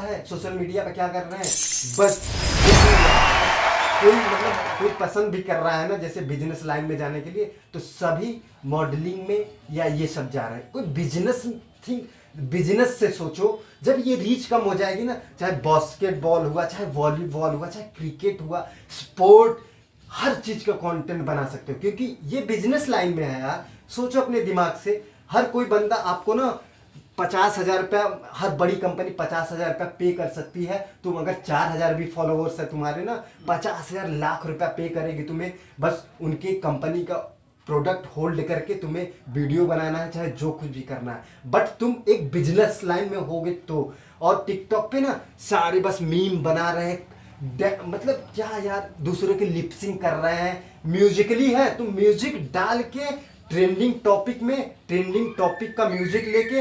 है social media पर क्या कर रहे हैं, बस कोई मतलब कोई पसंद भी कर रहा है ना, जैसे बिजनेस लाइन में जाने के लिए तो सभी मॉडलिंग में या ये सब जा रहे हैं। कोई बिजनेस थिंक, बिजनेस से सोचो। जब ये रीच कम हो जाएगी ना, चाहे बास्केटबॉल हुआ, चाहे वॉलीबॉल हुआ, चाहे क्रिकेट हुआ, स्पोर्ट, हर चीज़ का कंटेंट बना सकते हो क्योंकि ये बिजनेस लाइन में है यार। सोचो अपने दिमाग से, हर कोई बंदा आपको ना 50,000 रुपया, हर बड़ी कंपनी 50,000 रुपया पे कर सकती है। तुम अगर 4,000 भी फॉलोअर्स है तुम्हारे ना, 50,000 लाख रुपया पे करेगी तुम्हें। बस उनकी कंपनी का प्रोडक्ट होल्ड करके तुम्हें वीडियो बनाना है, चाहे जो कुछ भी करना है, बट तुम एक बिजनेस लाइन में होगे तो। और टिकटॉक पे ना सारे बस मीम बना रहे हैं, मतलब क्या यार, दूसरों के लिपसिंग कर रहे हैं। म्यूजिकली है, तुम म्यूजिक डाल के ट्रेंडिंग टॉपिक में, ट्रेंडिंग टॉपिक का म्यूजिक लेके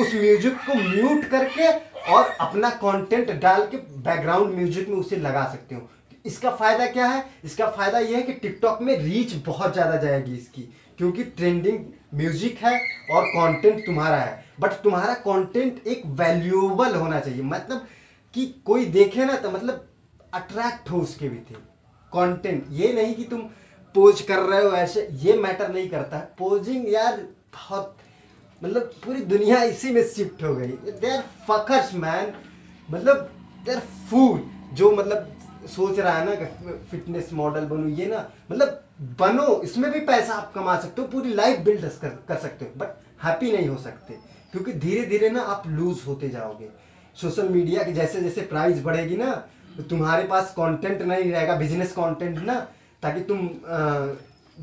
उस म्यूजिक को म्यूट करके और अपना कंटेंट डाल के बैकग्राउंड म्यूजिक में उसे लगा सकते हो। इसका फायदा क्या है? इसका फायदा यह है कि टिकटॉक में रीच बहुत ज़्यादा जाएगी इसकी, क्योंकि ट्रेंडिंग म्यूजिक है और कंटेंट तुम्हारा है। बट तुम्हारा कंटेंट एक वैल्यूएबल होना चाहिए, मतलब कि कोई देखे ना तो मतलब अट्रैक्ट हो उसके भी थे कंटेंट। ये नहीं कि तुम पोज कर रहे हो ऐसे, ये मैटर नहीं करता है। पोजिंग यार बहुत, मतलब पूरी दुनिया इसी में शिफ्ट हो गई। दे आर फकर्स मैन, मतलब दे आर फूल। जो मतलब सोच रहा है ना फिटनेस मॉडल बनो, ये ना मतलब बनो, इसमें भी पैसा आप कमा सकते हो, पूरी लाइफ बिल्ड कर सकते हो, बट हैप्पी नहीं हो सकते क्योंकि धीरे धीरे ना आप लूज होते जाओगे। सोशल मीडिया की जैसे जैसे प्राइस बढ़ेगी ना, तो तुम्हारे पास कॉन्टेंट नहीं रहेगा, बिजनेस कॉन्टेंट ना, ताकि तुम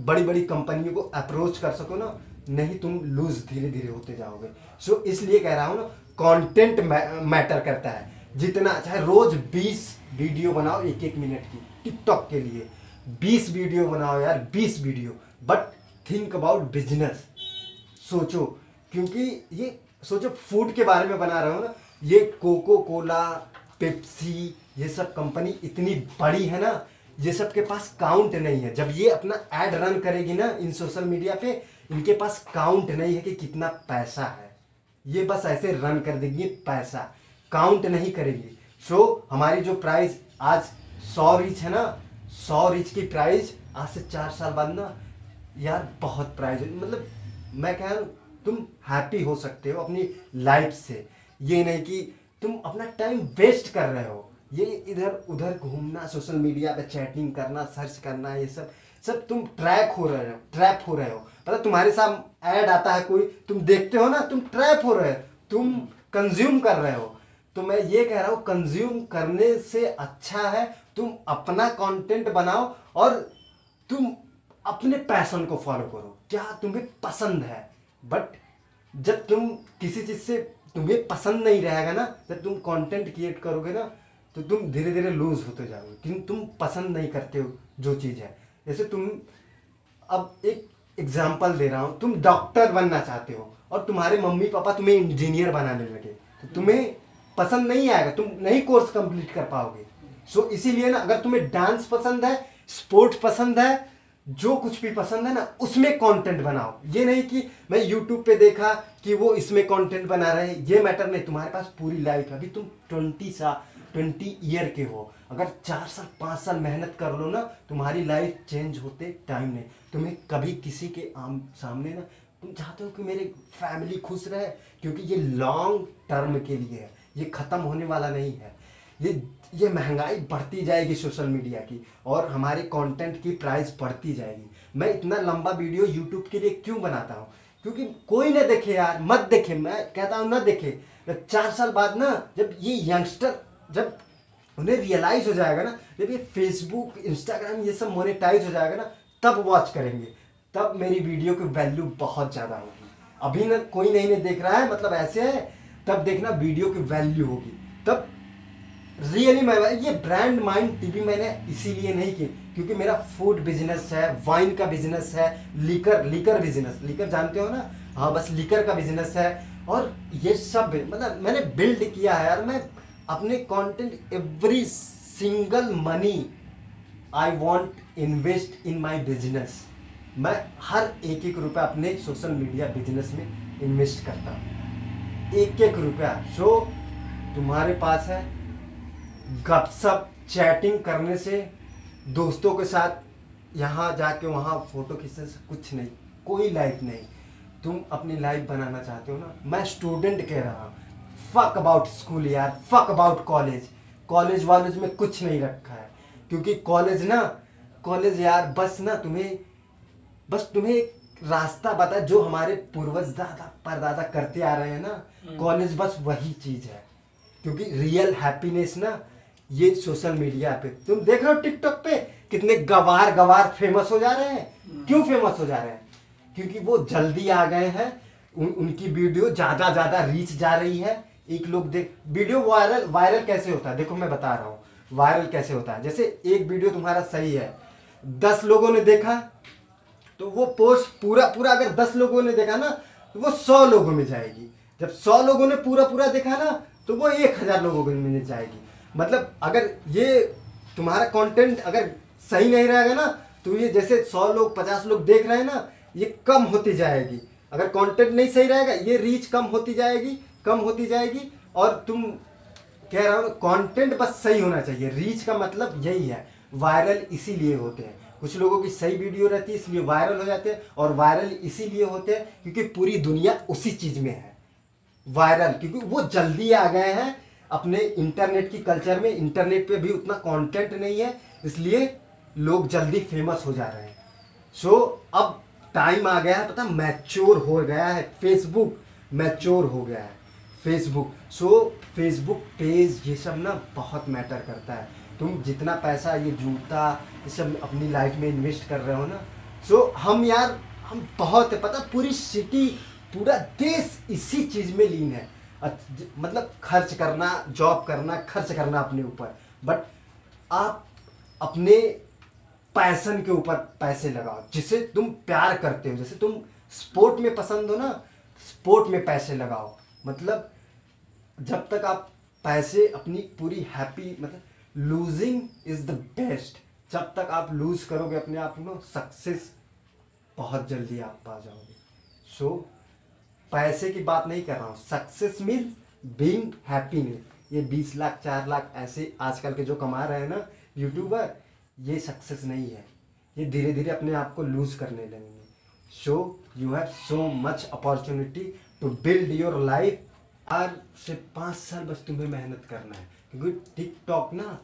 बड़ी बड़ी कंपनियों को अप्रोच कर सको ना, नहीं तुम लूज धीरे धीरे होते जाओगे। सो इसलिए कह रहा हूँ ना, कंटेंट मैटर करता है जितना। चाहे रोज 20 वीडियो बनाओ 1-1 मिनट की, टिकटॉक के लिए 20 वीडियो बनाओ यार, 20 video, but think about business सोचो। क्योंकि ये सोचो, फूड के बारे में बना रहे हो ना, ये कोको कोला, पेप्सी, ये सब कंपनी इतनी बड़ी है ना, ये सब के पास काउंट नहीं है। जब ये अपना ऐड रन करेगी ना इन सोशल मीडिया पे, इनके पास काउंट नहीं है कि कितना पैसा है, ये बस ऐसे रन कर देंगे, पैसा काउंट नहीं करेगी। सो हमारी जो प्राइस आज 100 रीच है ना, 100 रीच की प्राइस आज से 4 साल बाद ना यार बहुत प्राइस, मतलब मैं कह रहा हूँ तुम हैप्पी हो सकते हो अपनी लाइफ से। ये नहीं कि तुम अपना टाइम वेस्ट कर रहे हो, ये इधर उधर घूमना, सोशल मीडिया पे चैटिंग करना, सर्च करना, ये सब तुम ट्रैप हो रहे हो। पता तुम्हारे साथ ऐड आता है कोई, तुम देखते हो ना, तुम ट्रैप हो रहे हो, तुम कंज्यूम कर रहे हो। तो मैं ये कह रहा हूँ, कंज्यूम करने से अच्छा है तुम अपना कंटेंट बनाओ और तुम अपने पैशन को फॉलो करो, क्या तुम्हें पसंद है। बट जब तुम किसी चीज़ से तुम्हें पसंद नहीं रहेगा ना, जब तुम कंटेंट क्रिएट करोगे ना, तो तुम धीरे धीरे लूज होते जाओगे क्योंकि तुम पसंद नहीं करते हो जो चीज़ है। जैसे तुम, अब एक एग्जाम्पल दे रहा हूँ, तुम डॉक्टर बनना चाहते हो और तुम्हारे मम्मी पापा तुम्हें इंजीनियर बनाने लगे, तो तुम्हें पसंद नहीं आएगा, तुम नहीं कोर्स कंप्लीट कर पाओगे। सो इसीलिए ना, अगर तुम्हें डांस पसंद है, स्पोर्ट पसंद है, जो कुछ भी पसंद है ना, उसमें कंटेंट बनाओ। ये नहीं कि मैं यूट्यूब पे देखा कि वो इसमें कंटेंट बना रहे हैं, ये मैटर नहीं। तुम्हारे पास पूरी लाइफ है, अभी तुम 20 ईयर के हो, अगर 4 साल 5 साल मेहनत कर लो ना, तुम्हारी लाइफ चेंज होते टाइम में। तुम्हें कभी किसी के सामने ना, तुम चाहते हो कि मेरे फैमिली खुश रहे, क्योंकि ये लॉन्ग टर्म के लिए है, ये ख़त्म होने वाला नहीं है। ये महंगाई बढ़ती जाएगी सोशल मीडिया की और हमारे कंटेंट की प्राइस बढ़ती जाएगी। मैं इतना लंबा वीडियो यूट्यूब के लिए क्यों बनाता हूँ? क्योंकि कोई ना देखे यार, मत देखे, मैं कहता हूँ ना देखे। 4 साल बाद ना, जब ये यंगस्टर, जब उन्हें रियलाइज हो जाएगा ना, जब ये फेसबुक, इंस्टाग्राम ये सब मोनेटाइज हो जाएगा ना, तब वॉच करेंगे, तब मेरी वीडियो की वैल्यू बहुत ज़्यादा होगी। अभी ना कोई नहीं देख रहा है, मतलब ऐसे है, तब देखना वीडियो की वैल्यू होगी, तब रियली। मैं ये ब्रांड माइंड टीवी मैंने इसीलिए नहीं की क्योंकि मेरा फूड बिजनेस है, वाइन का बिजनेस है, लीकर बिजनेस, लीकर जानते हो ना, हाँ बस लीकर का बिजनेस है। और ये सब मतलब मैंने बिल्ड किया है यार। मैं अपने content, every single money I want invest in my business, मैं हर 1-1 रुपया अपने सोशल मीडिया बिजनेस में इन्वेस्ट करता हूँ, 1-1 रुपया। सो तुम्हारे पास है, गपशप चैटिंग करने से, दोस्तों के साथ यहाँ जाके वहाँ फ़ोटो खींचने से कुछ नहीं, कोई लाइफ नहीं। तुम अपनी लाइफ बनाना चाहते हो ना। मैं स्टूडेंट कह रहा हूँ, फक अबाउट स्कूल यार, फक अबाउट कॉलेज। कॉलेज वॉलेज में कुछ नहीं रखा है, क्योंकि कॉलेज ना, कॉलेज यार बस ना तुम्हें एक रास्ता बता जो हमारे पूर्वज दादा परदादा करते आ रहे हैं ना। कॉलेज बस वही चीज़ है, क्योंकि रियल हैप्पीनेस ना ये सोशल मीडिया पे तुम देख रहे हो, टिकटॉक पे कितने गवार फेमस हो जा रहे हैं। क्यों फेमस हो जा रहे हैं? क्योंकि वो जल्दी आ गए हैं, उनकी वीडियो ज़्यादा रीच जा रही है। एक लोग देख वीडियो वायरल कैसे होता है, देखो मैं बता रहा हूँ वायरल कैसे होता है। जैसे एक वीडियो तुम्हारा सही है, 10 लोगों ने देखा, तो वो पोस्ट पूरा अगर 10 लोगों ने देखा ना तो वो 100 लोगों में जाएगी। जब 100 लोगों ने पूरा देखा ना तो वो 1000 लोगों में जाएगी। मतलब अगर ये तुम्हारा कंटेंट अगर सही नहीं रहेगा ना तो ये जैसे 100 लोग 50 लोग देख रहे हैं ना, ये कम होती जाएगी। अगर कंटेंट नहीं सही रहेगा ये रीच कम होती जाएगी। और तुम कह रहा हूँ कंटेंट बस सही होना चाहिए। रीच का मतलब यही है, वायरल इसीलिए होते हैं। कुछ लोगों की सही वीडियो रहती है इसलिए वायरल हो जाते हैं, और वायरल इसीलिए होते हैं क्योंकि पूरी दुनिया उसी चीज़ में है वायरल, क्योंकि वो जल्दी आ गए हैं अपने इंटरनेट की कल्चर में। इंटरनेट पे भी उतना कंटेंट नहीं है, इसलिए लोग जल्दी फेमस हो जा रहे हैं। सो अब टाइम आ गया है, पता मैच्योर हो गया है, फेसबुक मैच्योर हो गया है फेसबुक। फेसबुक पेज ये सब ना बहुत मैटर करता है। तुम जितना पैसा ये जूता ये सब अपनी लाइफ में इन्वेस्ट कर रहे हो ना, हम बहुत है, पता पूरी सिटी पूरा देश इसी चीज़ में लीन है। मतलब खर्च करना, जॉब करना, खर्च करना अपने ऊपर, बट आप अपने पैशन के ऊपर पैसे लगाओ जिसे तुम प्यार करते हो। जैसे तुम स्पोर्ट में पसंद हो ना, स्पोर्ट में पैसे लगाओ। मतलब जब तक आप पैसे अपनी पूरी हैप्पी, मतलब लूजिंग इज़ द बेस्ट। जब तक आप लूज़ करोगे अपने आप को, सक्सेस बहुत जल्दी आप पा जाओगे। पैसे की बात नहीं कर रहा हूँ, सक्सेस मीन बीइंग हैप्पी में। ये 20 लाख 4 लाख ऐसे आजकल के जो कमा रहे हैं ना यूट्यूबर, ये सक्सेस नहीं है। ये धीरे धीरे अपने आप को लूज़ करने लगेंगे। You have so much opportunity to build your life. 4 से 5 साल बस तुम्हें मेहनत करना है, क्योंकि टिकटॉक ना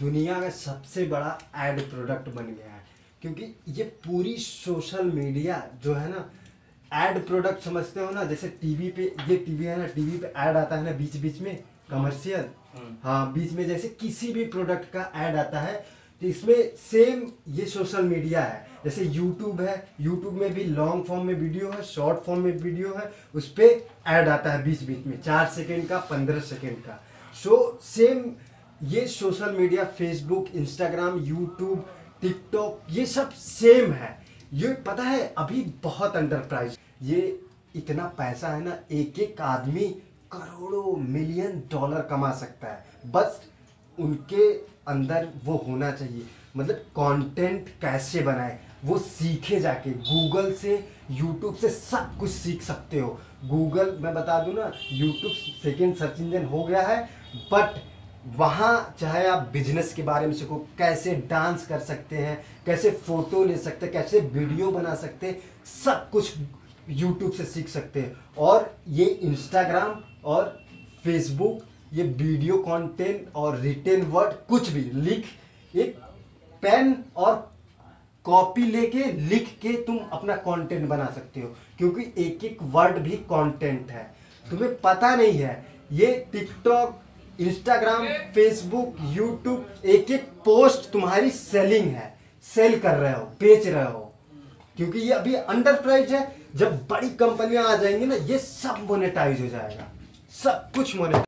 दुनिया का सबसे बड़ा एड प्रोडक्ट बन गया है। क्योंकि ये पूरी सोशल मीडिया जो है ना, ऐड प्रोडक्ट समझते हो ना, जैसे टीवी पे ये टीवी है ना, टीवी पे ऐड आता है ना बीच बीच में कमर्शियल, हाँ बीच में जैसे किसी भी प्रोडक्ट का ऐड आता है, तो इसमें सेम ये सोशल मीडिया है। जैसे यूट्यूब है, यूट्यूब में भी लॉन्ग फॉर्म में वीडियो है, शॉर्ट फॉर्म में वीडियो है, उस पर ऐड आता है बीच बीच में 4 सेकेंड का, 15 सेकेंड का। सेम ये social media Facebook, Instagram, YouTube, TikTok ये सब सेम है। ये पता है अभी बहुत अंडरप्राइज, ये इतना पैसा है ना, एक आदमी करोड़ों मिलियन डॉलर कमा सकता है। बस उनके अंदर वो होना चाहिए, मतलब कंटेंट कैसे बनाए वो सीखे। जाके गूगल से, यूट्यूब से सब कुछ सीख सकते हो। गूगल मैं बता दूँ ना, यूट्यूब सेकेंड सर्च इंजन हो गया है, बट वहाँ चाहे आप बिजनेस के बारे में सीखो, कैसे डांस कर सकते हैं, कैसे फ़ोटो ले सकते हैं, कैसे वीडियो बना सकते हैं, सब कुछ यूट्यूब से सीख सकते हैं। और ये इंस्टाग्राम और फेसबुक ये वीडियो कंटेंट और रिटेन वर्ड कुछ भी लिख, एक पेन और कॉपी लेके लिख के तुम अपना कंटेंट बना सकते हो, क्योंकि एक वर्ड भी कंटेंट है। तुम्हें पता नहीं है, ये टिकटॉक, इंस्टाग्राम, फेसबुक, यूट्यूब एक पोस्ट तुम्हारी सेलिंग है, सेल कर रहे हो, बेच रहे हो, क्योंकि ये अभी अंडरप्राइज है। जब बड़ी कंपनियां आ जाएंगी ना, ये सब मोनेटाइज हो जाएगा, सब कुछ मोनेटाइज।